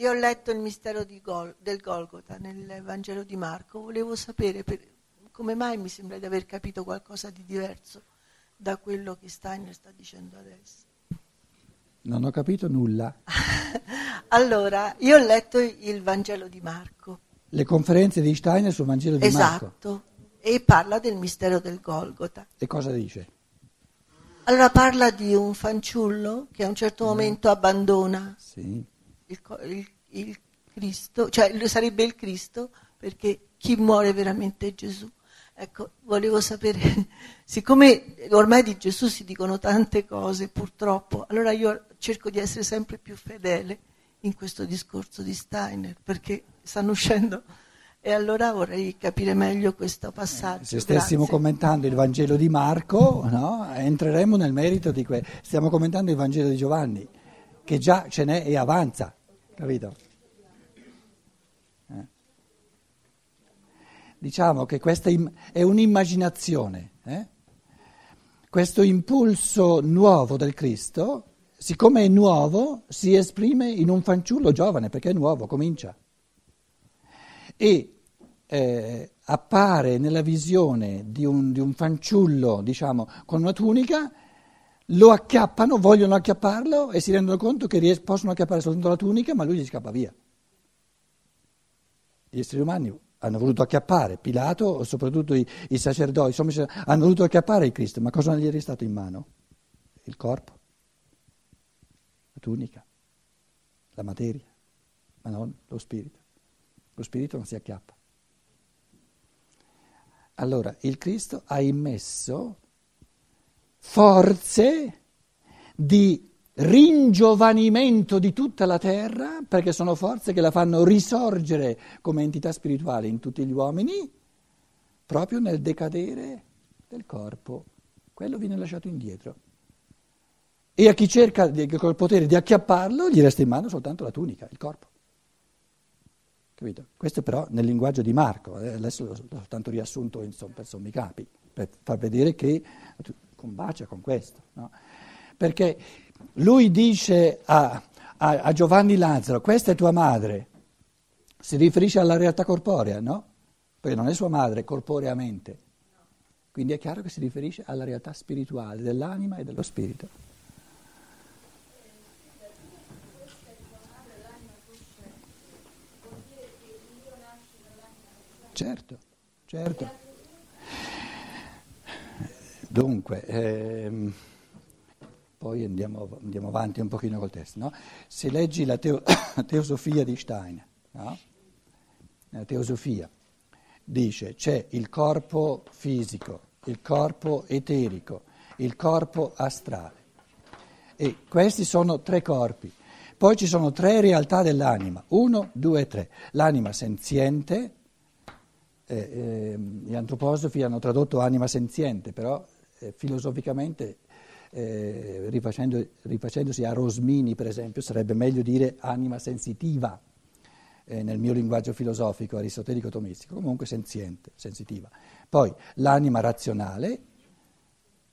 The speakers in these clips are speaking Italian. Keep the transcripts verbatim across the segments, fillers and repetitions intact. Io ho letto il mistero di Gol, del Golgota nel Vangelo di Marco, volevo sapere per, come mai mi sembra di aver capito qualcosa di diverso da quello che Steiner sta dicendo adesso. Non ho capito nulla. Allora, io ho letto il Vangelo di Marco. Le conferenze di Steiner sul Vangelo di esatto, Marco. Esatto, e parla del mistero del Golgota. E cosa dice? Allora parla di un fanciullo che a un certo momento mm. abbandona. Sì. Il, il, il Cristo, cioè sarebbe il Cristo, perché chi muore veramente è Gesù. Ecco, volevo sapere, siccome ormai di Gesù si dicono tante cose purtroppo, allora io cerco di essere sempre più fedele in questo discorso di Steiner, perché stanno uscendo, e allora vorrei capire meglio questo passaggio. Se stessimo Grazie. commentando il Vangelo di Marco, no, entreremmo nel merito di que- stiamo commentando il Vangelo di Giovanni, che già ce n'è e avanza. Capito? Eh. Diciamo che questa im- è un'immaginazione, eh? Questo impulso nuovo del Cristo, siccome è nuovo, si esprime in un fanciullo giovane, perché è nuovo, comincia. E eh, appare nella visione di un, di un fanciullo, diciamo, con una tunica. Lo acchiappano, vogliono acchiapparlo e si rendono conto che ries- possono acchiappare soltanto la tunica, ma lui gli scappa via. Gli esseri umani hanno voluto acchiappare Pilato, soprattutto i, i sacerdoti, insomma, hanno voluto acchiappare il Cristo, ma cosa gli è restato in mano? Il corpo, la tunica, la materia, ma non lo spirito. Lo spirito non si acchiappa. Allora, il Cristo ha immesso forze di ringiovanimento di tutta la terra, perché sono forze che la fanno risorgere come entità spirituale in tutti gli uomini, proprio nel decadere del corpo. Quello viene lasciato indietro. E a chi cerca col potere di acchiapparlo gli resta in mano soltanto la tunica, il corpo. Capito? Questo però nel linguaggio di Marco, adesso l'ho soltanto riassunto in som- per sommi capi, per far vedere che combacia con questo, no? Perché lui dice a, a, a Giovanni Lazzaro, questa è tua madre, si riferisce alla realtà corporea, no? Perché non è sua madre corporeamente, quindi è chiaro che si riferisce alla realtà spirituale dell'anima e dello spirito. Certo, certo. Dunque, ehm, poi andiamo, andiamo avanti un pochino col testo, no? Se leggi la, teo- la teosofia di Steiner, no? La teosofia dice c'è il corpo fisico, il corpo eterico, il corpo astrale, e questi sono tre corpi. Poi ci sono tre realtà dell'anima, uno, due, tre. L'anima senziente, eh, eh, gli antroposofi hanno tradotto anima senziente, però filosoficamente, eh, rifacendo, rifacendosi a Rosmini per esempio, sarebbe meglio dire anima sensitiva, eh, nel mio linguaggio filosofico aristotelico tomistico, comunque senziente, sensitiva. Poi l'anima razionale,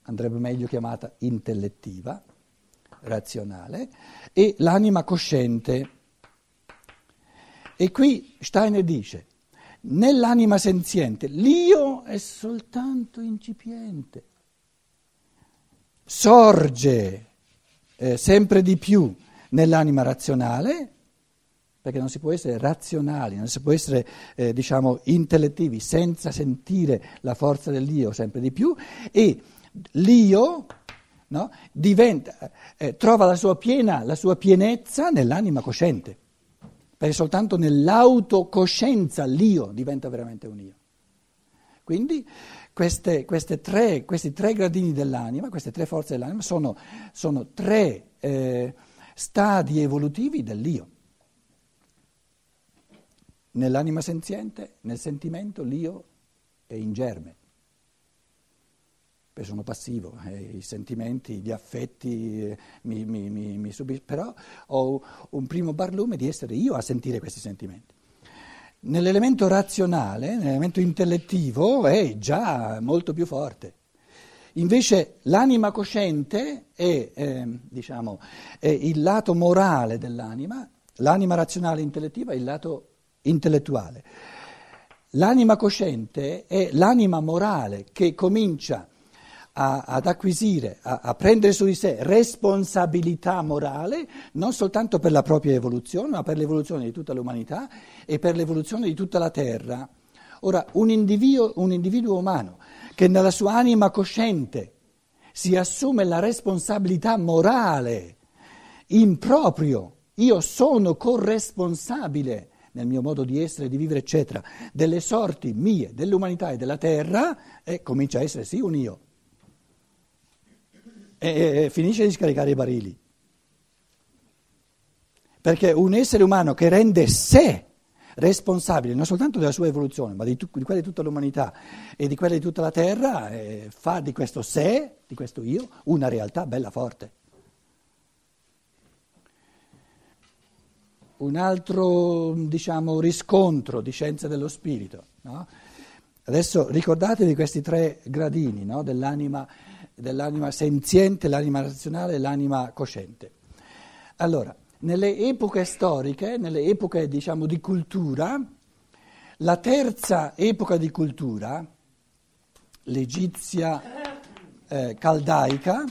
andrebbe meglio chiamata intellettiva, razionale, e l'anima cosciente. E qui Steiner dice, nell'anima senziente l'io è soltanto incipiente. Sorge eh, sempre di più nell'anima razionale, perché non si può essere razionali, non si può essere eh, diciamo intellettivi senza sentire la forza dell'io sempre di più, e l'io, no, diventa, eh, trova la sua piena, la sua pienezza nell'anima cosciente, perché soltanto nell'autocoscienza l'io diventa veramente un io. Quindi Queste, queste tre, questi tre gradini dell'anima, queste tre forze dell'anima sono, sono tre eh, stadi evolutivi dell'io. Nell'anima senziente, nel sentimento, l'io è in germe, perché sono passivo, eh, i sentimenti, gli affetti eh, mi, mi, mi, mi subiscono, però ho un primo barlume di essere io a sentire questi sentimenti. Nell'elemento razionale, nell'elemento intellettivo, è già molto più forte. Invece l'anima cosciente è, eh, diciamo, è il lato morale dell'anima, L'anima razionale intellettiva è il lato intellettuale. L'anima cosciente è l'anima morale che comincia a, ad acquisire, a, a prendere su di sé responsabilità morale, non soltanto per la propria evoluzione, ma per l'evoluzione di tutta l'umanità e per l'evoluzione di tutta la Terra. Ora, un individuo, un individuo umano che nella sua anima cosciente si assume la responsabilità morale in proprio, io sono corresponsabile nel mio modo di essere, di vivere, eccetera, delle sorti mie, dell'umanità e della terra, e comincia a essere sì un io. E, e, e finisce di scaricare i barili. Perché un essere umano che rende sé responsabile non soltanto della sua evoluzione, ma di, tu, di quella di tutta l'umanità e di quella di tutta la terra, eh, fa di questo sé, di questo io, una realtà bella forte. Un altro, diciamo, riscontro di scienza dello spirito, no? Adesso ricordatevi questi tre gradini, no? dell'anima, dell'anima senziente, l'anima razionale e l'anima cosciente. Allora, nelle epoche storiche, nelle epoche, diciamo, di cultura, la terza epoca di cultura, l'egizia eh, caldaica,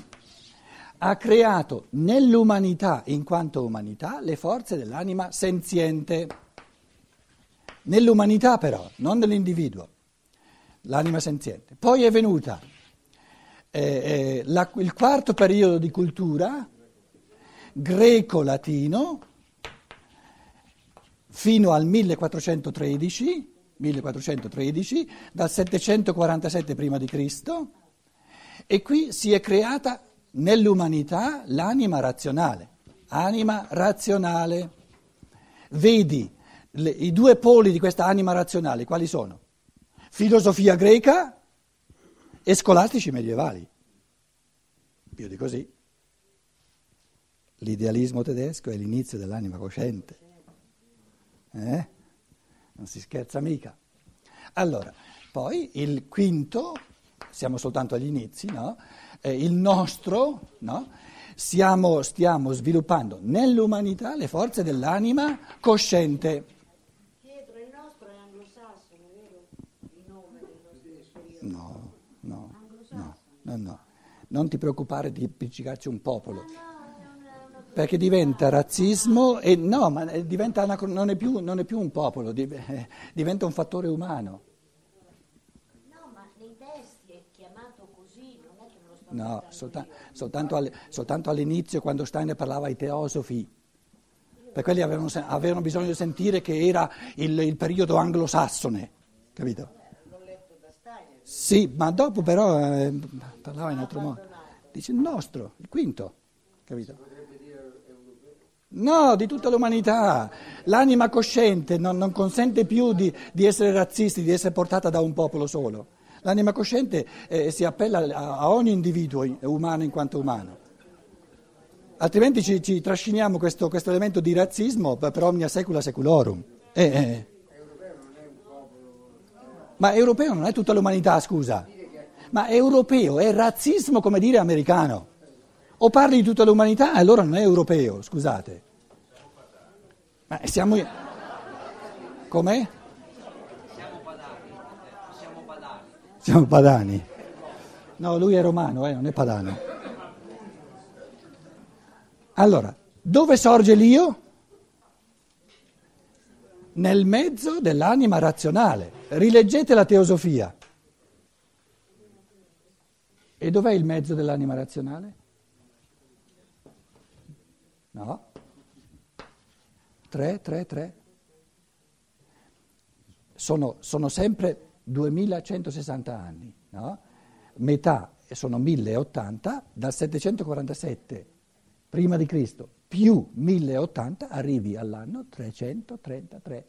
ha creato nell'umanità, in quanto umanità, le forze dell'anima senziente. Nell'umanità però, non nell'individuo, l'anima senziente. Poi è venuta eh, eh, la, il quarto periodo di cultura, greco-latino, fino al millequattrocentotredici, millequattrocentotredici, dal settecentoquarantasette prima di Cristo, e qui si è creata nell'umanità l'anima razionale, anima razionale. Vedi le, i due poli di questa anima razionale, quali sono? Filosofia greca e scolastici medievali. Più di così. L'idealismo tedesco è l'inizio dell'anima cosciente. Eh? Non si scherza mica. Allora, poi il quinto, siamo soltanto agli inizi, no? Il nostro, no? Siamo, stiamo sviluppando nell'umanità le forze dell'anima cosciente. Pietro, il nostro è anglosassone, vero? Il nome del nostro periodo. No, no, no, no, no. Non ti preoccupare di appiccicarci un popolo, no, no, perché diventa razzismo e no, ma diventa una, non, è più, non è più un popolo, div, eh, diventa un fattore umano. No, solta, soltanto, all, soltanto all'inizio, quando Steiner parlava ai teosofi, per quelli avevano, avevano bisogno di sentire che era il, il periodo anglosassone, capito? L'ho letto da Steiner. Sì, ma dopo però eh, parlava in altro modo. Dice il nostro, il quinto, capito? No, di tutta l'umanità. L'anima cosciente non, non consente più di, di essere razzisti, di essere portata da un popolo solo. L'anima cosciente eh, si appella a, a ogni individuo in, umano in quanto umano, altrimenti ci, ci trasciniamo questo, questo elemento di razzismo per omnia secula seculorum. Eh, eh. Ma europeo non è tutta l'umanità, scusa, ma europeo è razzismo come dire americano, o parli di tutta l'umanità allora non è europeo, scusate. Ma siamo... Com'è? Siamo padani. No, lui è romano, eh, non è padano. Allora, dove sorge l'io? Nel mezzo dell'anima razionale. Rileggete la teosofia. E dov'è il mezzo dell'anima razionale? No. Tre, tre, tre. Sono, sono sempre... duemilacentosessanta anni, no? Metà sono milleottanta, dal settecentoquarantasette prima di Cristo più milleottanta arrivi all'anno trecentotrentatré.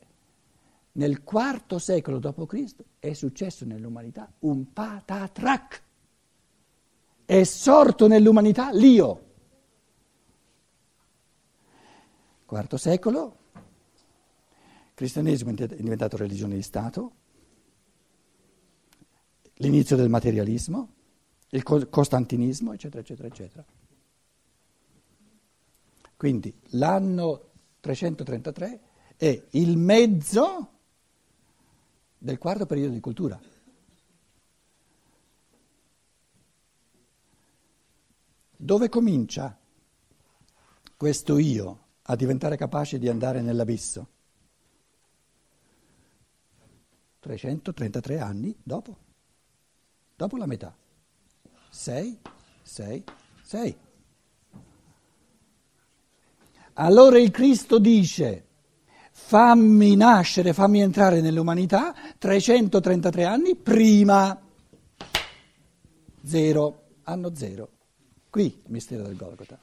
Nel quarto secolo dopo Cristo è successo nell'umanità un patatrac. È sorto nell'umanità l'io. Quarto secolo, cristianesimo è diventato religione di Stato. L'inizio del materialismo, il costantinismo, eccetera, eccetera, eccetera. Quindi l'anno trecentotrentatré è il mezzo del quarto periodo di cultura. Dove comincia questo io a diventare capace di andare nell'abisso? trecentotrentatré anni dopo, dopo la metà, sei, sei, sei. Allora il Cristo dice: fammi nascere, fammi entrare nell'umanità trecentotrentatré anni prima, zero, anno zero. Qui il mistero del Golgota.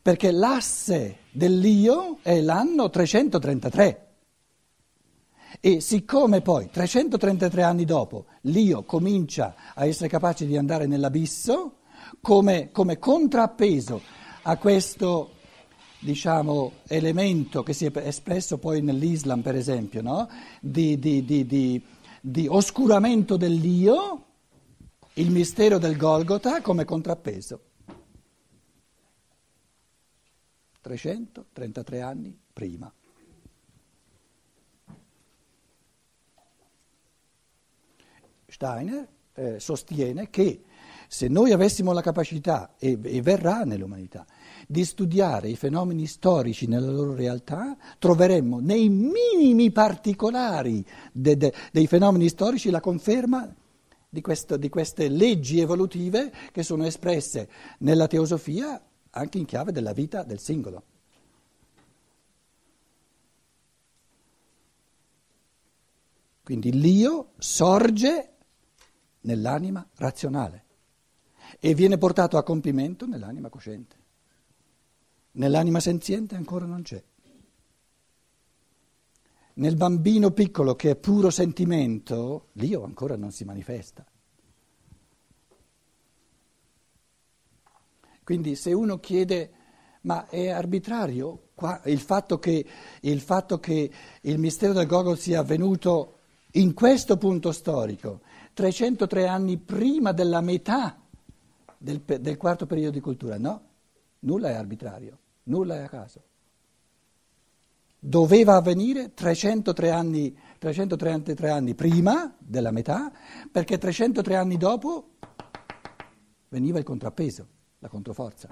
Perché l'asse dell'io è l'anno trecentotrentatré. E siccome poi trecentotrentatré anni dopo l'io comincia a essere capace di andare nell'abisso, come, come contrappeso a questo, diciamo, elemento che si è espresso poi nell'Islam, per esempio, no? di, di, di, di, di oscuramento dell'io, il mistero del Golgota come contrappeso. trecentotrentatré anni prima. Steiner eh, sostiene che se noi avessimo la capacità, e, e verrà nell'umanità, di studiare i fenomeni storici nella loro realtà, troveremmo nei minimi particolari de, de, dei fenomeni storici la conferma di, questo, di queste leggi evolutive che sono espresse nella teosofia anche in chiave della vita del singolo. Quindi l'io sorge nell'anima razionale e viene portato a compimento nell'anima cosciente. Nell'anima senziente ancora non c'è. Nel bambino piccolo che è puro sentimento, l'io ancora non si manifesta. Quindi se uno chiede, ma è arbitrario qua, il, fatto che, il fatto che il mistero del Golgota sia avvenuto in questo punto storico, trecentotré anni prima della metà del, del quarto periodo di cultura, no? Nulla è arbitrario, nulla è a caso. Doveva avvenire trecentotré anni, trecentotrentatré anni prima della metà, perché trecentotré anni dopo veniva il contrappeso, la controforza.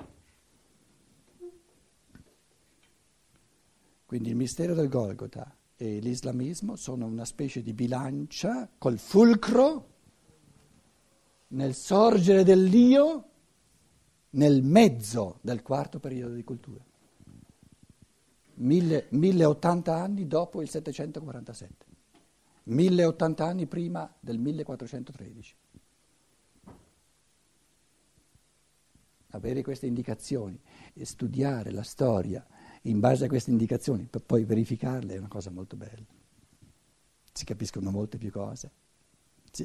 Quindi il mistero del Golgota e l'islamismo sono una specie di bilancia col fulcro nel sorgere dell'io nel mezzo del quarto periodo di cultura. mille, milleottanta anni dopo il settecentoquarantasette, milleottanta anni prima del millequattrocentotredici. Avere queste indicazioni e studiare la storia in base a queste indicazioni per poi verificarle è una cosa molto bella. Si capiscono molte più cose,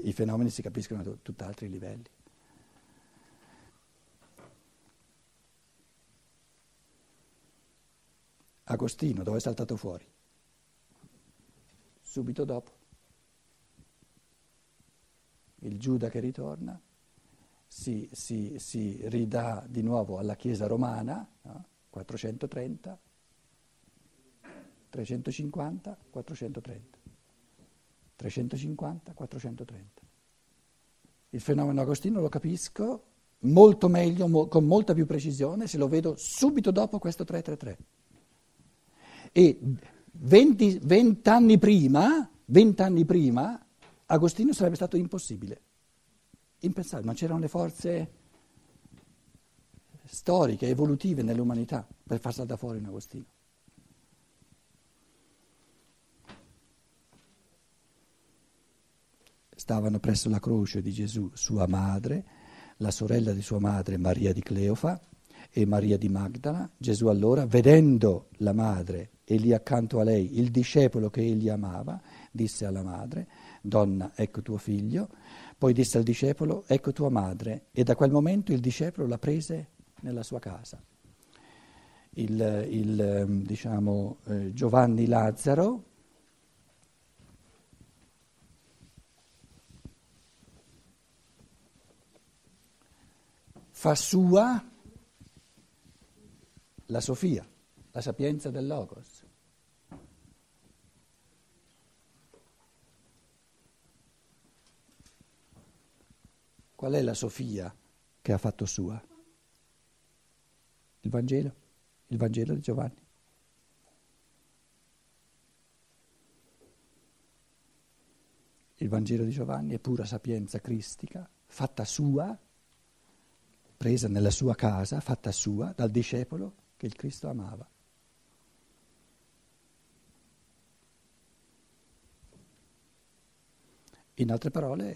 i fenomeni si capiscono a t- tutt'altri livelli. Agostino, dove è saltato fuori? Subito dopo. Il Giuda che ritorna si, si, si ridà di nuovo alla Chiesa romana, no? quattrocentotrenta, trecentocinquanta, quattrocentotrenta, trecentocinquanta, quattrocentotrenta. Il fenomeno Agostino lo capisco molto meglio, mo, con molta più precisione, se lo vedo subito dopo questo trecentotrentatré. E venti, venti anni prima, venti anni prima, Agostino sarebbe stato impossibile, impensabile, non c'erano le forze storiche, evolutive nell'umanità per far saltare fuori un Agostino. Stavano presso la croce di Gesù sua madre, la sorella di sua madre Maria di Cleofa e Maria di Magdala. Gesù allora, vedendo la madre e lì accanto a lei il discepolo che egli amava, disse alla madre: donna, ecco tuo figlio. Poi disse al discepolo: ecco tua madre. E da quel momento il discepolo la prese nella sua casa. Il, il diciamo, eh, Giovanni Lazzaro fa sua la Sofia. la sapienza del Logos. Qual è la Sofia che ha fatto sua? Il Vangelo, il Vangelo di Giovanni. Il Vangelo di Giovanni è pura sapienza cristica, fatta sua, presa nella sua casa, fatta sua dal discepolo che il Cristo amava. In altre parole,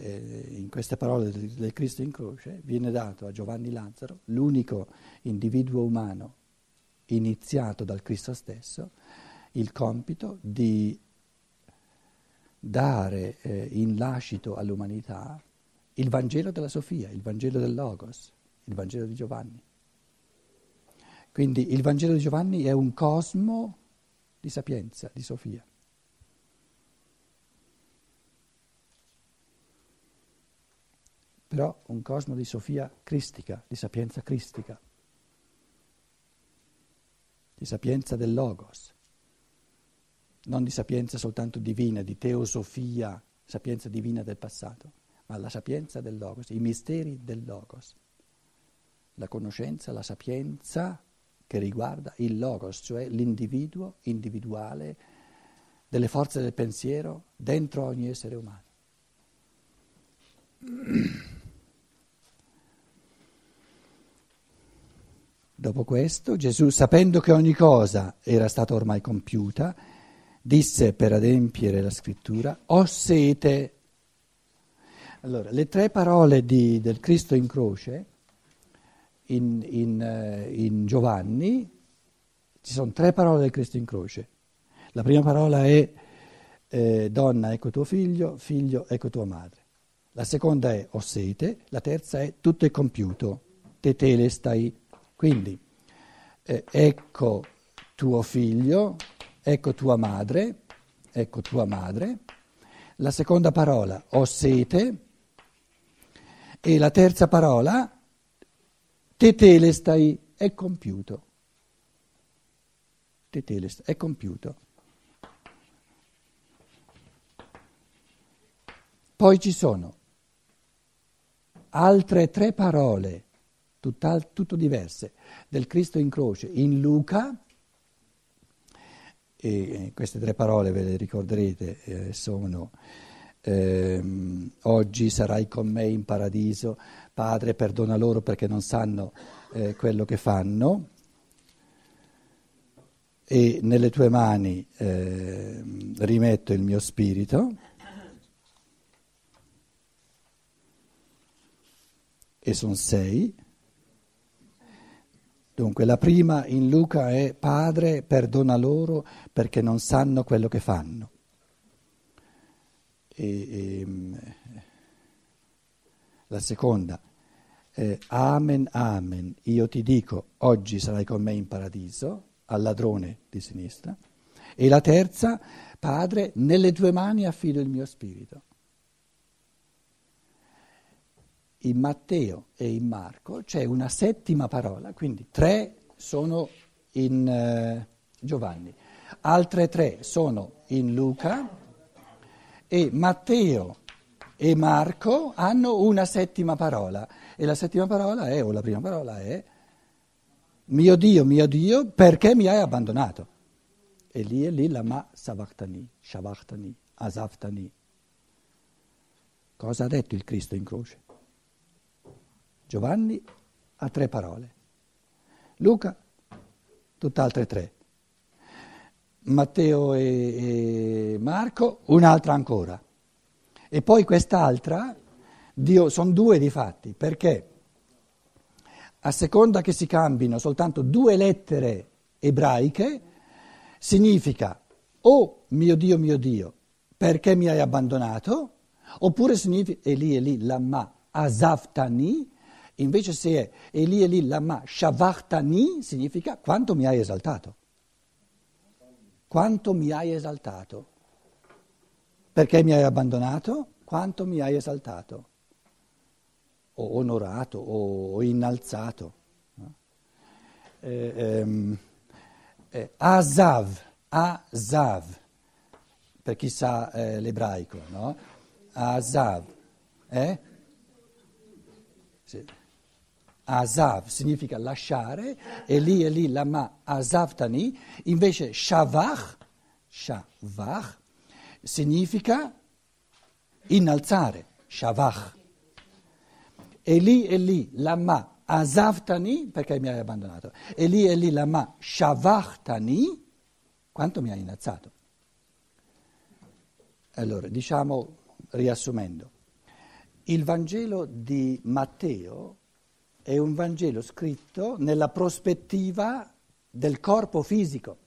in queste parole del Cristo in croce, viene dato a Giovanni Lazzaro, l'unico individuo umano iniziato dal Cristo stesso, il compito di dare in lascito all'umanità il Vangelo della Sofia, il Vangelo del Logos, il Vangelo di Giovanni. Quindi il Vangelo di Giovanni è un cosmo di sapienza, di Sofia. Però un cosmo di Sofia cristica, di sapienza cristica, di sapienza del Logos, non di sapienza soltanto divina, di teosofia, sapienza divina del passato, ma la sapienza del Logos, i misteri del Logos, la conoscenza, la sapienza che riguarda il Logos, cioè l'individuo individuale delle forze del pensiero dentro ogni essere umano. Dopo questo Gesù, sapendo che ogni cosa era stata ormai compiuta, disse, per adempiere la scrittura: ho sete. Allora, le tre parole di, del Cristo in croce in, in, in Giovanni, ci sono tre parole del Cristo in croce. La prima parola è eh, donna, ecco tuo figlio, figlio, ecco tua madre. La seconda è ho sete, la terza è tutto è compiuto, tetelestai. Quindi, eh, ecco tuo figlio, ecco tua madre, ecco tua madre, la seconda parola, ho sete, e la terza parola, tetelestai, è compiuto. Tetelestai, è compiuto. Poi ci sono altre tre parole, Tutto, tutto diverse, del Cristo in croce in Luca, e queste tre parole ve le ricorderete, eh, sono ehm, oggi sarai con me in paradiso, Padre perdona loro perché non sanno eh, quello che fanno, e nelle tue mani eh, rimetto il mio spirito. E sono sei. Dunque, la prima in Luca è Padre, perdona loro perché non sanno quello che fanno. E, e, la seconda, eh, Amen, Amen, io ti dico, oggi sarai con me in paradiso, al ladrone di sinistra. E la terza, Padre, nelle tue mani affido il mio spirito. In Matteo e in Marco c'è una settima parola, quindi tre sono in eh, Giovanni, altre tre sono in Luca, e Matteo e Marco hanno una settima parola, e la settima parola è, o la prima parola è, mio Dio, mio Dio, perché mi hai abbandonato? E lì è lì la ma savachtani, shavachtani, asaftani. Cosa ha detto il Cristo in croce? Giovanni ha tre parole, Luca tutt'altre tre, Matteo e, e Marco un'altra ancora, e poi quest'altra, Dio, sono due di fatti, perché a seconda che si cambino soltanto due lettere ebraiche, significa o mio Dio, mio Dio, perché mi hai abbandonato, oppure significa, e lì e lì, la ma, asaftani. Invece se è Eli Eli lama shavachtani, significa quanto mi hai esaltato. Quanto mi hai esaltato. Perché mi hai abbandonato? Quanto mi hai esaltato. O onorato, o innalzato. Eh, ehm, eh, Azav, Azav, per chi sa eh, l'ebraico, no? Azav, eh? Sì. Azav significa lasciare, e lì e lì la ma azavtani, invece shavach, shavach significa innalzare, shavach. E lì e lì la ma azavtani, perché mi hai abbandonato, e lì e lì la ma shavachtani, quanto mi hai innalzato. Allora, diciamo, riassumendo, il Vangelo di Matteo è un Vangelo scritto nella prospettiva del corpo fisico,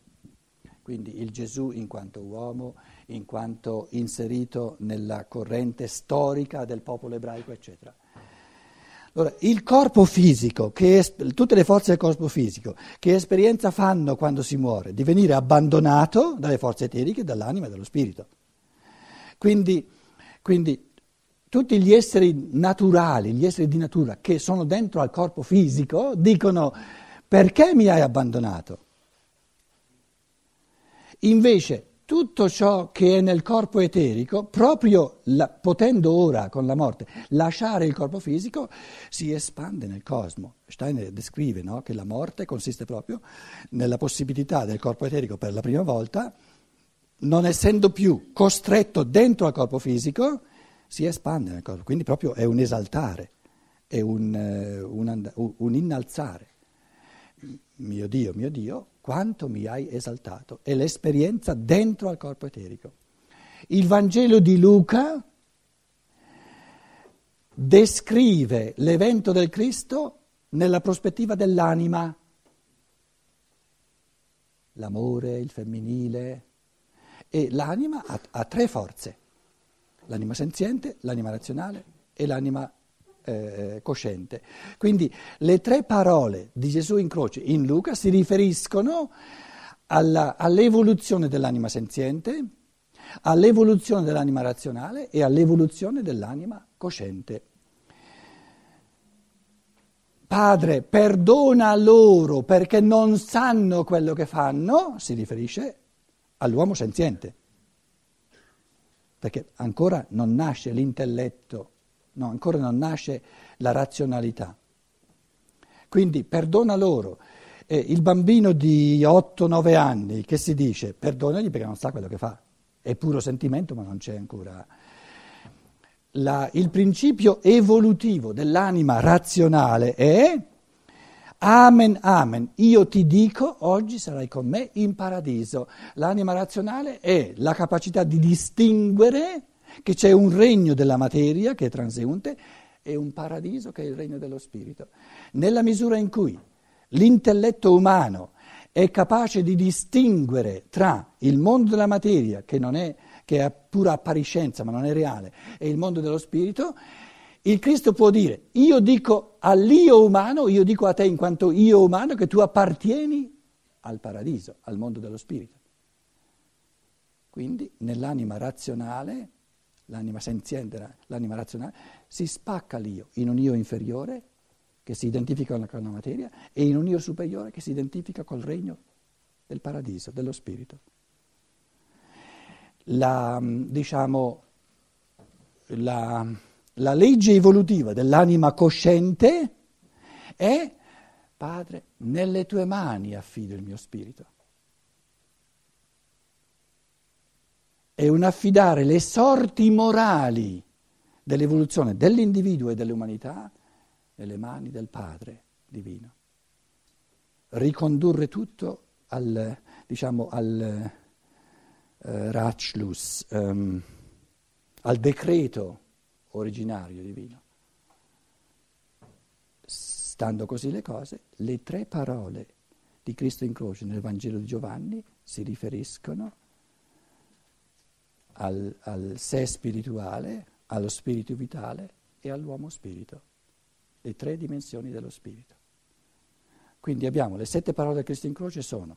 quindi il Gesù in quanto uomo, in quanto inserito nella corrente storica del popolo ebraico, eccetera. Allora, il corpo fisico, che es- tutte le forze del corpo fisico, che esperienza fanno quando si muore? Di venire abbandonato dalle forze eteriche, dall'anima e dallo spirito. Quindi, quindi tutti gli esseri naturali, gli esseri di natura che sono dentro al corpo fisico dicono: perché mi hai abbandonato? Invece tutto ciò che è nel corpo eterico, proprio la, potendo ora con la morte lasciare il corpo fisico, si espande nel cosmo. Steiner descrive, no, che la morte consiste proprio nella possibilità del corpo eterico, per la prima volta, non essendo più costretto dentro al corpo fisico, si espande nel corpo, quindi proprio è un esaltare, è un, un, un innalzare. Mio Dio, mio Dio, quanto mi hai esaltato, è l'esperienza dentro al corpo eterico. Il Vangelo di Luca descrive l'evento del Cristo nella prospettiva dell'anima, l'amore, il femminile, e l'anima ha, ha tre forze. L'anima senziente, l'anima razionale e l'anima eh, cosciente. Quindi le tre parole di Gesù in croce in Luca si riferiscono alla, all'evoluzione dell'anima senziente, all'evoluzione dell'anima razionale e all'evoluzione dell'anima cosciente. Padre, perdona loro perché non sanno quello che fanno, si riferisce all'uomo senziente, perché ancora non nasce l'intelletto, no, ancora non nasce la razionalità. Quindi perdona loro. Eh, il bambino di otto nove anni che si dice perdonagli perché non sa quello che fa, è puro sentimento ma non c'è ancora. La, il principio evolutivo dell'anima razionale è amen, amen, io ti dico, oggi sarai con me in paradiso. L'anima razionale è la capacità di distinguere che c'è un regno della materia, che è transeunte, e un paradiso, che è il regno dello spirito. Nella misura in cui l'intelletto umano è capace di distinguere tra il mondo della materia, che non è, che è pura appariscenza ma non è reale, e il mondo dello spirito, il Cristo può dire: io dico all'io umano, io dico a te in quanto io umano che tu appartieni al paradiso, al mondo dello spirito. Quindi nell'anima razionale, l'anima senziente, l'anima razionale, si spacca l'io in un io inferiore che si identifica con la materia e in un io superiore che si identifica col regno del paradiso, dello spirito. La, diciamo, la... La legge evolutiva dell'anima cosciente è: Padre, nelle tue mani affido il mio spirito. È un affidare le sorti morali dell'evoluzione dell'individuo e dell'umanità nelle mani del Padre divino. Ricondurre tutto al, diciamo, al eh, ratschluss, ehm, al decreto originario divino. Stando così le cose, le tre parole di Cristo in croce nel Vangelo di Giovanni si riferiscono al, al sé spirituale, allo spirito vitale e all'uomo spirito, le tre dimensioni dello spirito. Quindi abbiamo le sette parole di Cristo in croce, sono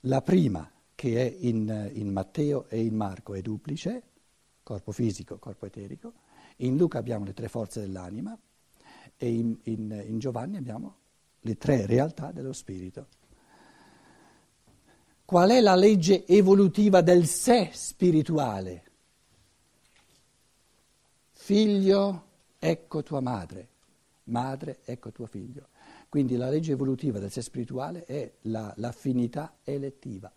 la prima, che è in, in Matteo e in Marco, è duplice: corpo fisico, corpo eterico. In Luca abbiamo le tre forze dell'anima e in, in, in Giovanni abbiamo le tre realtà dello spirito. Qual è la legge evolutiva del sé spirituale? Figlio, ecco tua madre, madre, ecco tuo figlio. Quindi la legge evolutiva del sé spirituale è la, l'affinità elettiva.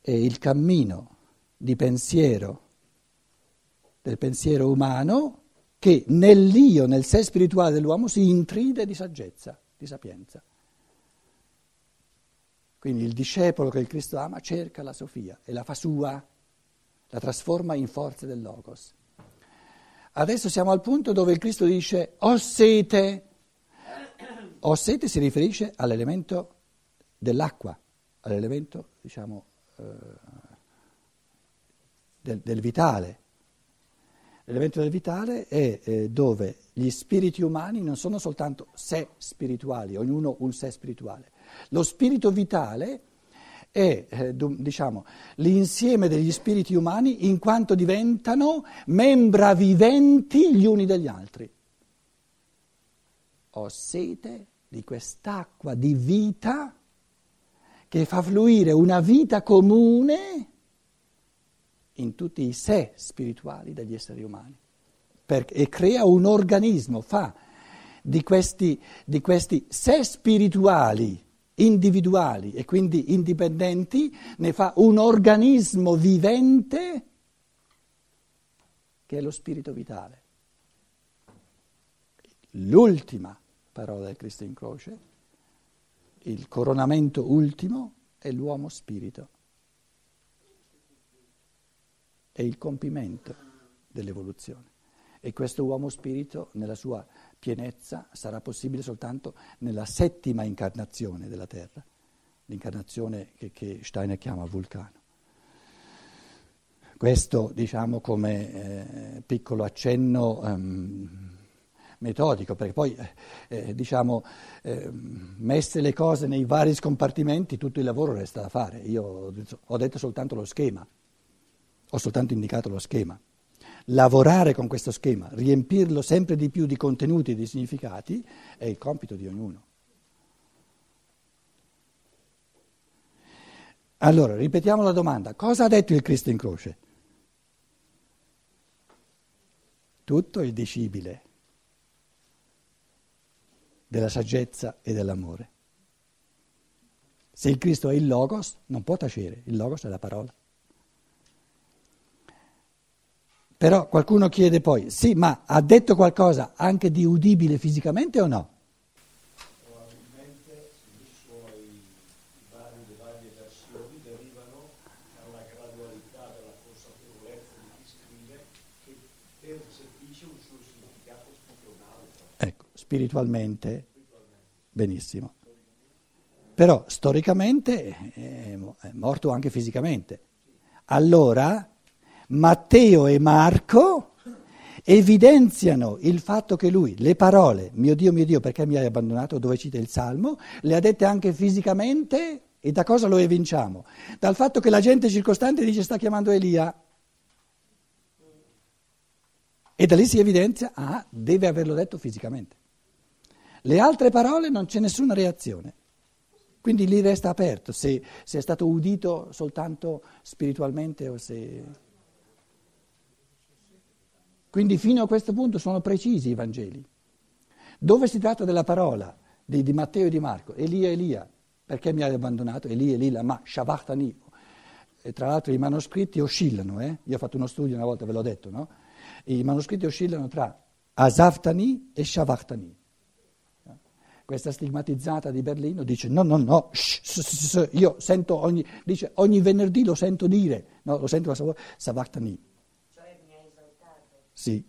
È il cammino di pensiero, del pensiero umano, che nell'io, nel sé spirituale dell'uomo, si intride di saggezza, di sapienza. Quindi il discepolo che il Cristo ama cerca la Sofia e la fa sua, la trasforma in forza del Logos. Adesso siamo al punto dove il Cristo dice «ho sete». «Ho sete» si riferisce all'elemento dell'acqua, all'elemento, diciamo, eh, del, del vitale. L'elemento del vitale è eh, dove gli spiriti umani non sono soltanto sé spirituali, ognuno un sé spirituale. Lo spirito vitale è, eh, diciamo, l'insieme degli spiriti umani in quanto diventano membra viventi gli uni degli altri. Ho sete di quest'acqua di vita che fa fluire una vita comune in tutti i sé spirituali degli esseri umani per, e crea un organismo, fa di questi, di questi sé spirituali individuali e quindi indipendenti, ne fa un organismo vivente che è lo spirito vitale. L'ultima parola del Cristo in croce, il coronamento ultimo, è l'uomo spirito. È il compimento dell'evoluzione. E questo uomo spirito nella sua pienezza sarà possibile soltanto nella settima incarnazione della Terra, l'incarnazione che, che Steiner chiama vulcano. Questo, diciamo, come eh, piccolo accenno um, metodico, perché poi, eh, diciamo, eh, messe le cose nei vari scompartimenti, tutto il lavoro resta da fare. Io ho detto soltanto lo schema, ho soltanto indicato lo schema. Lavorare con questo schema, riempirlo sempre di più di contenuti e di significati, è il compito di ognuno. Allora, ripetiamo la domanda. Cosa ha detto il Cristo in croce? Tutto il discibile della saggezza e dell'amore. Se il Cristo è il Logos, non può tacere, il Logos è la parola. Però qualcuno chiede poi, sì, ma ha detto qualcosa anche di udibile fisicamente o no? Probabilmente i suoi vari, le varie versioni derivano dalla gradualità, dalla consapevolezza di chi scrive, che percepisce un suo significato spirituale. Ecco, spiritualmente, benissimo. Però storicamente è morto anche fisicamente. Allora Matteo e Marco evidenziano il fatto che lui, le parole, mio Dio, mio Dio, perché mi hai abbandonato, dove cita il Salmo, le ha dette anche fisicamente, e da cosa lo evinciamo? Dal fatto che la gente circostante dice sta chiamando Elia. E da lì si evidenzia, ah, deve averlo detto fisicamente. Le altre parole non c'è nessuna reazione. Quindi lì resta aperto, se, se è stato udito soltanto spiritualmente o se... Quindi fino a questo punto sono precisi i Vangeli. Dove si tratta della parola di, di Matteo e di Marco? Elia, Elia, perché mi hai abbandonato? Elia, Elia, ma shabachthani. E tra l'altro i manoscritti oscillano, eh? Io ho fatto uno studio una volta, ve l'ho detto, no? I manoscritti oscillano tra azaftani e shabachthani. Questa stigmatizzata di Berlino dice no, no, no, sh, sh, sh, sh, io sento ogni, dice ogni venerdì lo sento dire, no, lo sento la shabachthani. Sì,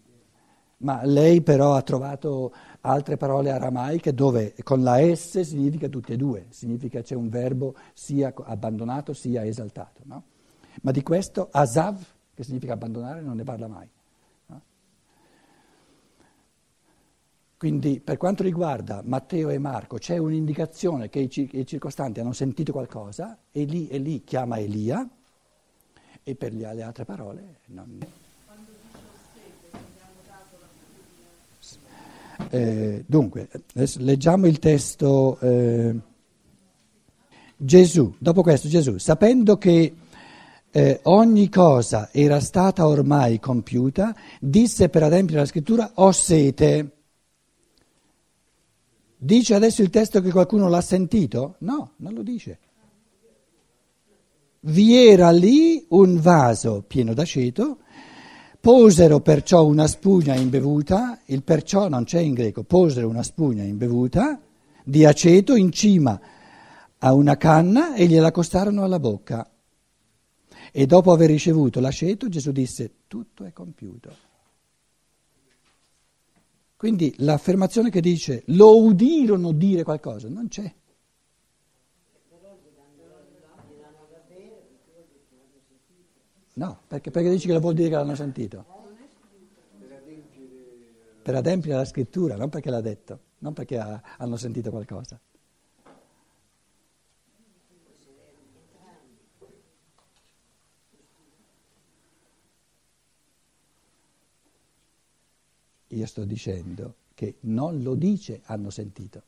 ma lei però ha trovato altre parole aramaiche dove con la S significa tutte e due, significa c'è un verbo sia abbandonato sia esaltato, no? Ma di questo azav, che significa abbandonare, non ne parla mai. No? Quindi per quanto riguarda Matteo e Marco c'è un'indicazione che i, cir- i circostanti hanno sentito qualcosa e lì e lì chiama Elia e per le, le altre parole non... Eh, dunque, adesso leggiamo il testo eh, Gesù, dopo questo Gesù, sapendo che eh, ogni cosa era stata ormai compiuta, disse per adempiere la scrittura: ho sete. Dice adesso il testo che qualcuno l'ha sentito? No, non lo dice. Vi era lì un vaso pieno d'aceto, posero perciò una spugna imbevuta, il perciò non c'è in greco, posero una spugna imbevuta di aceto in cima a una canna e gliela accostarono alla bocca. E dopo aver ricevuto l'aceto, Gesù disse: tutto è compiuto. Quindi l'affermazione che dice lo udirono dire qualcosa non c'è. No, perché, perché dici che lo vuol dire che l'hanno sentito? Per adempiere la scrittura, non perché l'ha detto, non perché ha, hanno sentito qualcosa. Io sto dicendo che non lo dice hanno sentito.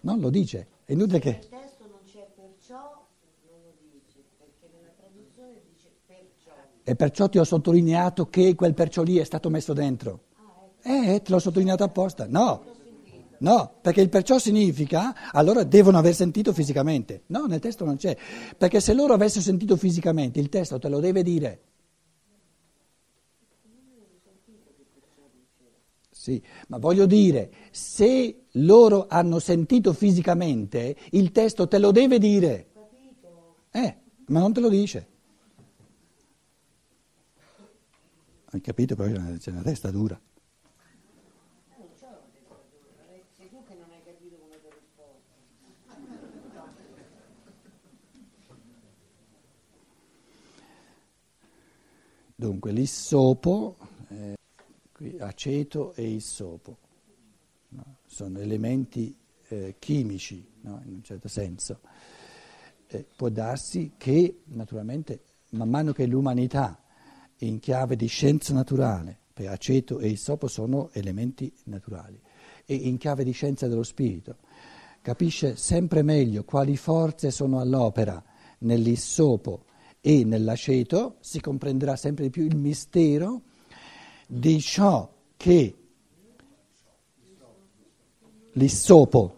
Non lo dice. È inutile che... Nel testo non c'è perciò, non lo dice, perché nella traduzione dice perciò. E perciò ti ho sottolineato che quel perciò lì è stato messo dentro. Ah, ecco. Eh, te l'ho sottolineato apposta. No, no, perché il perciò significa, allora devono aver sentito fisicamente. No, nel testo non c'è. Perché se loro avessero sentito fisicamente, il testo te lo deve dire. Sì, ma voglio dire, se loro hanno sentito fisicamente, il testo te lo deve dire. Capito? Eh, ma non te lo dice. Hai capito? Però c'è una testa dura. Non c'è una testa dura, sei tu che non hai capito come ti rispondo. Dunque, l'issopo... Eh, aceto e issopo, no? Sono elementi eh, chimici, no? In un certo senso. Eh, può darsi che, naturalmente, man mano che l'umanità in chiave di scienza naturale, per aceto e issopo sono elementi naturali, e in chiave di scienza dello spirito, capisce sempre meglio quali forze sono all'opera nell'issopo e nell'aceto, si comprenderà sempre di più il mistero di ciò che l'issopo,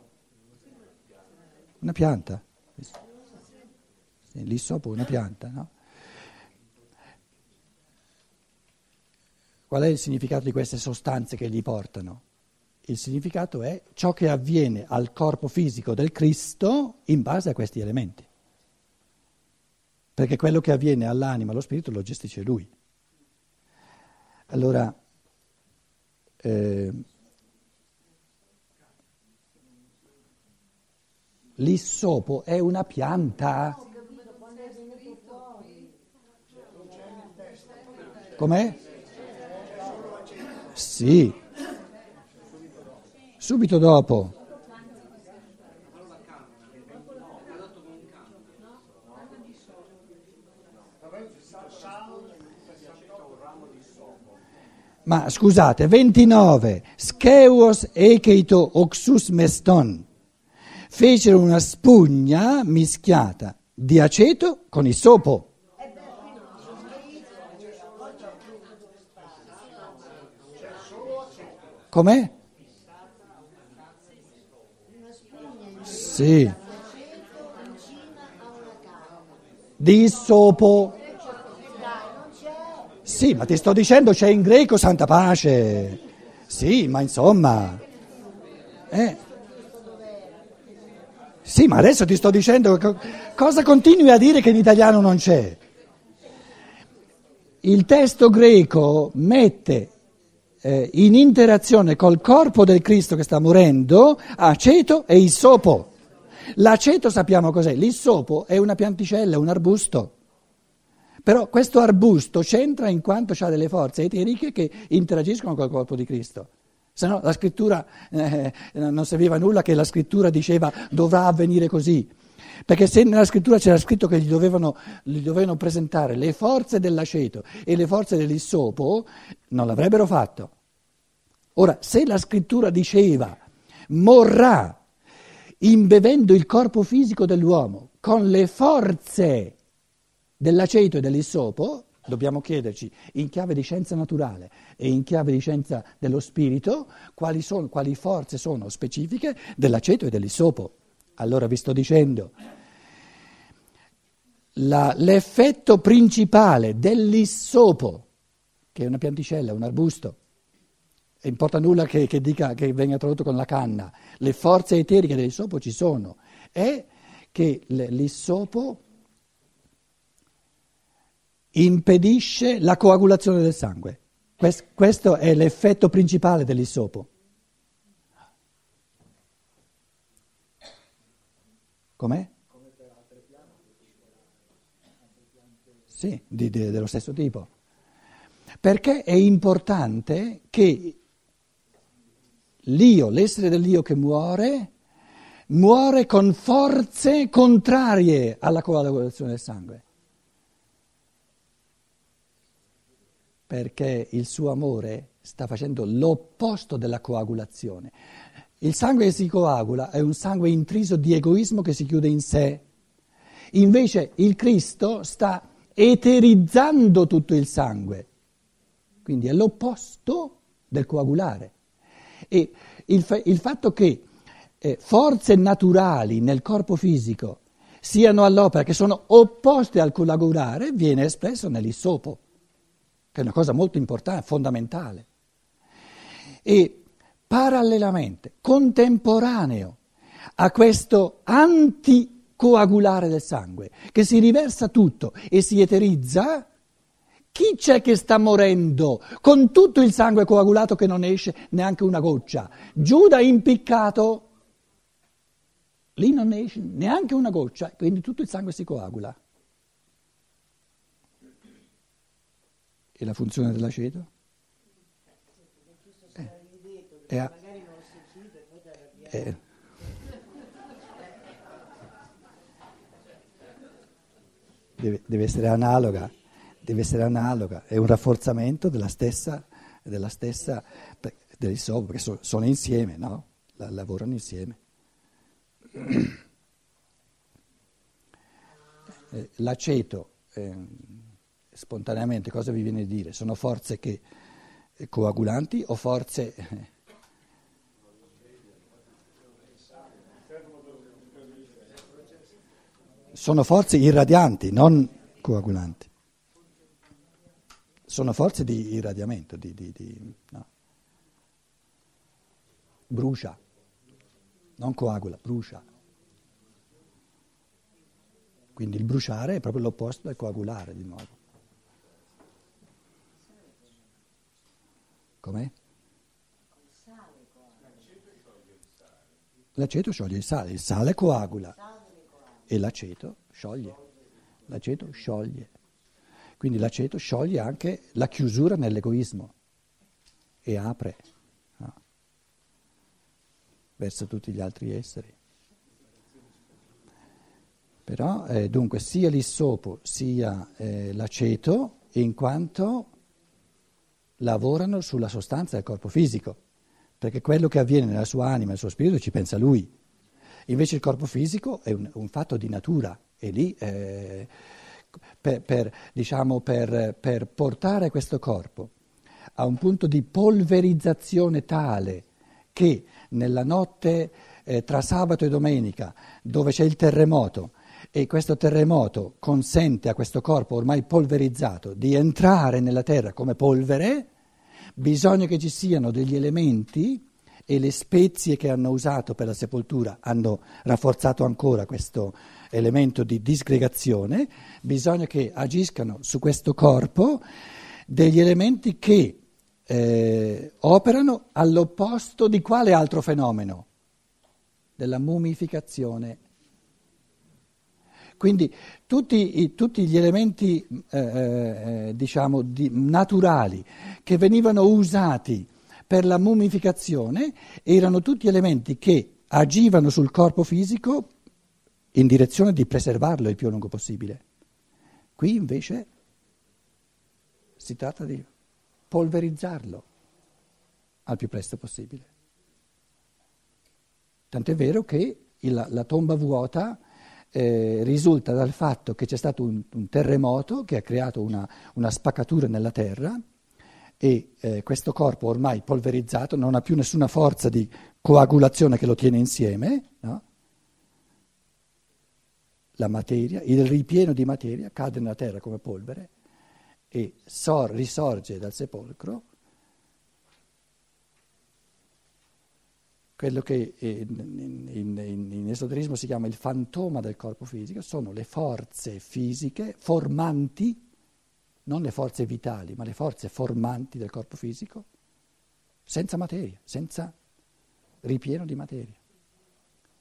una pianta, l'issopo è una pianta, no? Qual è il significato di queste sostanze che gli portano? Il significato è ciò che avviene al corpo fisico del Cristo in base a questi elementi, perché quello che avviene all'anima, allo spirito, lo gestisce Lui. Allora, eh, l'issopo è una pianta. Com'è? Sì. Subito dopo. Ma scusate, ventinove, scheuos echeito oxus meston, fecero una spugna mischiata di aceto con issopo. Com'è? Sì. Di issopo. Sì, ma ti sto dicendo c'è in greco santa pace. Sì, ma insomma. Eh. Sì, ma adesso ti sto dicendo co- cosa continui a dire che in italiano non c'è. Il testo greco mette eh, in interazione col corpo del Cristo che sta morendo aceto e issopo. L'aceto sappiamo cos'è, l'issopo è una pianticella, un arbusto. Però questo arbusto c'entra in quanto ha delle forze eteriche che interagiscono col corpo di Cristo. Se no la scrittura eh, non serviva a nulla che la scrittura diceva dovrà avvenire così. Perché se nella scrittura c'era scritto che gli dovevano, gli dovevano presentare le forze dell'aceto e le forze dell'issopo, non l'avrebbero fatto. Ora, se la scrittura diceva morrà imbevendo il corpo fisico dell'uomo con le forze dell'aceto e dell'issopo, dobbiamo chiederci in chiave di scienza naturale e in chiave di scienza dello spirito quali, sono, quali forze sono specifiche dell'aceto e dell'issopo. Allora vi sto dicendo, la, l'effetto principale dell'issopo, che è una pianticella, un arbusto, importa nulla che, che, dica, che venga tradotto con la canna, le forze eteriche dell'issopo ci sono, è che l'issopo impedisce la coagulazione del sangue. Questo è l'effetto principale dell'issopo. Com'è? Come per altre piante? Sì, di, di, dello stesso tipo. Perché è importante che l'io, l'essere dell'io che muore, muore con forze contrarie alla coagulazione del sangue. Perché il suo amore sta facendo l'opposto della coagulazione. Il sangue che si coagula è un sangue intriso di egoismo che si chiude in sé. Invece il Cristo sta eterizzando tutto il sangue, quindi è l'opposto del coagulare. E il, fa- il fatto che eh, forze naturali nel corpo fisico siano all'opera, che sono opposte al coagulare, viene espresso nell'issopo, che è una cosa molto importante, fondamentale. E parallelamente, contemporaneo a questo anticoagulare del sangue, che si riversa tutto e si eterizza, chi c'è che sta morendo con tutto il sangue coagulato che non esce neanche una goccia? Giuda impiccato, lì non esce neanche una goccia, quindi tutto il sangue si coagula. E la funzione dell'aceto? Eh, eh, a, eh. Deve, deve essere analoga, deve essere analoga, è un rafforzamento della stessa, della stessa dell'issopo, perché so, sono insieme, no? La, lavorano insieme. Eh, l'aceto. Eh, Spontaneamente cosa vi viene a dire? Sono forze che coagulanti o forze? Sono forze irradianti, non coagulanti. Sono forze di irradiamento, di, di, di no. Brucia, non coagula, brucia. Quindi il bruciare è proprio l'opposto del coagulare, di nuovo. Com'è? L'aceto scioglie il sale, il sale coagula e l'aceto scioglie, l'aceto scioglie, quindi l'aceto scioglie anche la chiusura nell'egoismo e apre, no? Verso tutti gli altri esseri. Però eh, dunque sia l'issopo sia eh, l'aceto in quanto lavorano sulla sostanza del corpo fisico, perché quello che avviene nella sua anima e nel suo spirito ci pensa lui. Invece il corpo fisico è un, un fatto di natura e lì eh, per, per, diciamo, per, per portare questo corpo a un punto di polverizzazione tale che nella notte eh, tra sabato e domenica, dove c'è il terremoto, e questo terremoto consente a questo corpo ormai polverizzato di entrare nella terra come polvere, bisogna che ci siano degli elementi, e le spezie che hanno usato per la sepoltura hanno rafforzato ancora questo elemento di disgregazione, bisogna che agiscano su questo corpo degli elementi che eh, operano all'opposto di quale altro fenomeno? Della mummificazione. Quindi tutti, i, tutti gli elementi eh, diciamo di, naturali che venivano usati per la mummificazione erano tutti elementi che agivano sul corpo fisico in direzione di preservarlo il più a lungo possibile. Qui invece si tratta di polverizzarlo al più presto possibile. Tant'è vero che il, la tomba vuota eh, risulta dal fatto che c'è stato un, un terremoto che ha creato una, una spaccatura nella terra e eh, questo corpo ormai polverizzato non ha più nessuna forza di coagulazione che lo tiene insieme, no? La materia, il ripieno di materia cade nella terra come polvere e sor- risorge dal sepolcro quello che in, in, in, in esoterismo si chiama il fantoma del corpo fisico, sono le forze fisiche formanti, non le forze vitali, ma le forze formanti del corpo fisico, senza materia, senza ripieno di materia.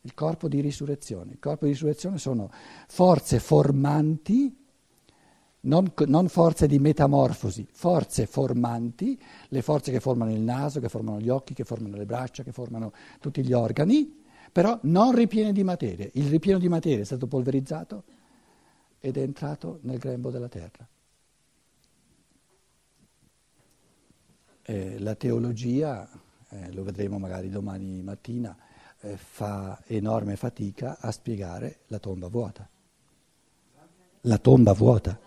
Il corpo di risurrezione. Il corpo di risurrezione sono forze formanti, non, non forze di metamorfosi, forze formanti, le forze che formano il naso, che formano gli occhi, che formano le braccia, che formano tutti gli organi, però non ripiene di materia. Il ripieno di materia è stato polverizzato ed è entrato nel grembo della terra. Eh, la teologia, eh, lo vedremo magari domani mattina, eh, fa enorme fatica a spiegare la tomba vuota. La tomba vuota.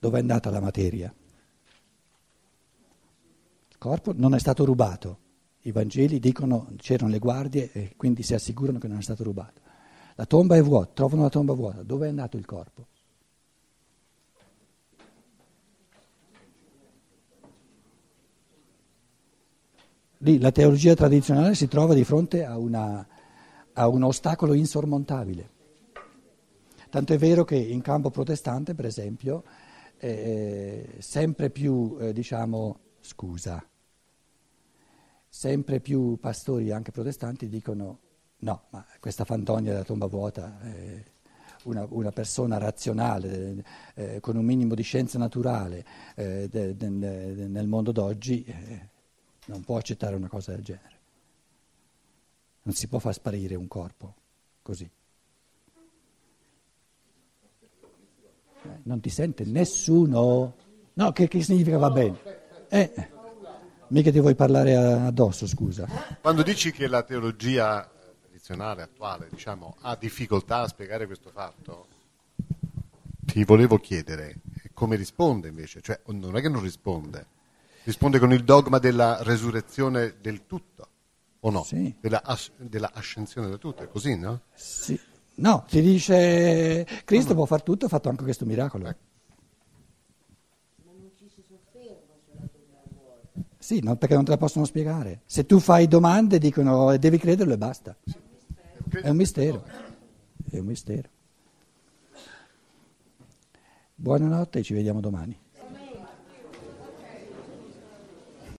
Dove è andata la materia? Il corpo non è stato rubato. I Vangeli dicono c'erano le guardie e quindi si assicurano che non è stato rubato. La tomba è vuota, trovano la tomba vuota. Dove è andato il corpo? Lì la teologia tradizionale si trova di fronte a, una, a un ostacolo insormontabile. Tanto è vero che in campo protestante, per esempio, eh, sempre più, eh, diciamo, scusa, sempre più pastori, anche protestanti, dicono no, ma questa fantonia della tomba vuota, eh, una, una persona razionale, eh, con un minimo di scienza naturale eh, de, de, de, nel mondo d'oggi... Eh, non può accettare una cosa del genere. Non si può far sparire un corpo così. Eh, non ti sente nessuno. No, che, che significa va bene? Eh, mica ti vuoi parlare addosso, scusa. Quando dici che la teologia tradizionale, attuale, diciamo, ha difficoltà a spiegare questo fatto, ti volevo chiedere come risponde invece. Cioè, non è che non risponde. Risponde con il dogma della resurrezione del tutto, o no? Sì. Della, as- della ascensione del tutto, è così, no? Sì. No, ti dice Cristo no, no. può far tutto, ha fatto anche questo miracolo. Ecco. Ma non ci si sofferma sulla prima volta. Sì, no, perché non te la possono spiegare. Se tu fai domande dicono devi crederlo e basta. Sì. È un mistero. È un mistero. Buonanotte e ci vediamo domani.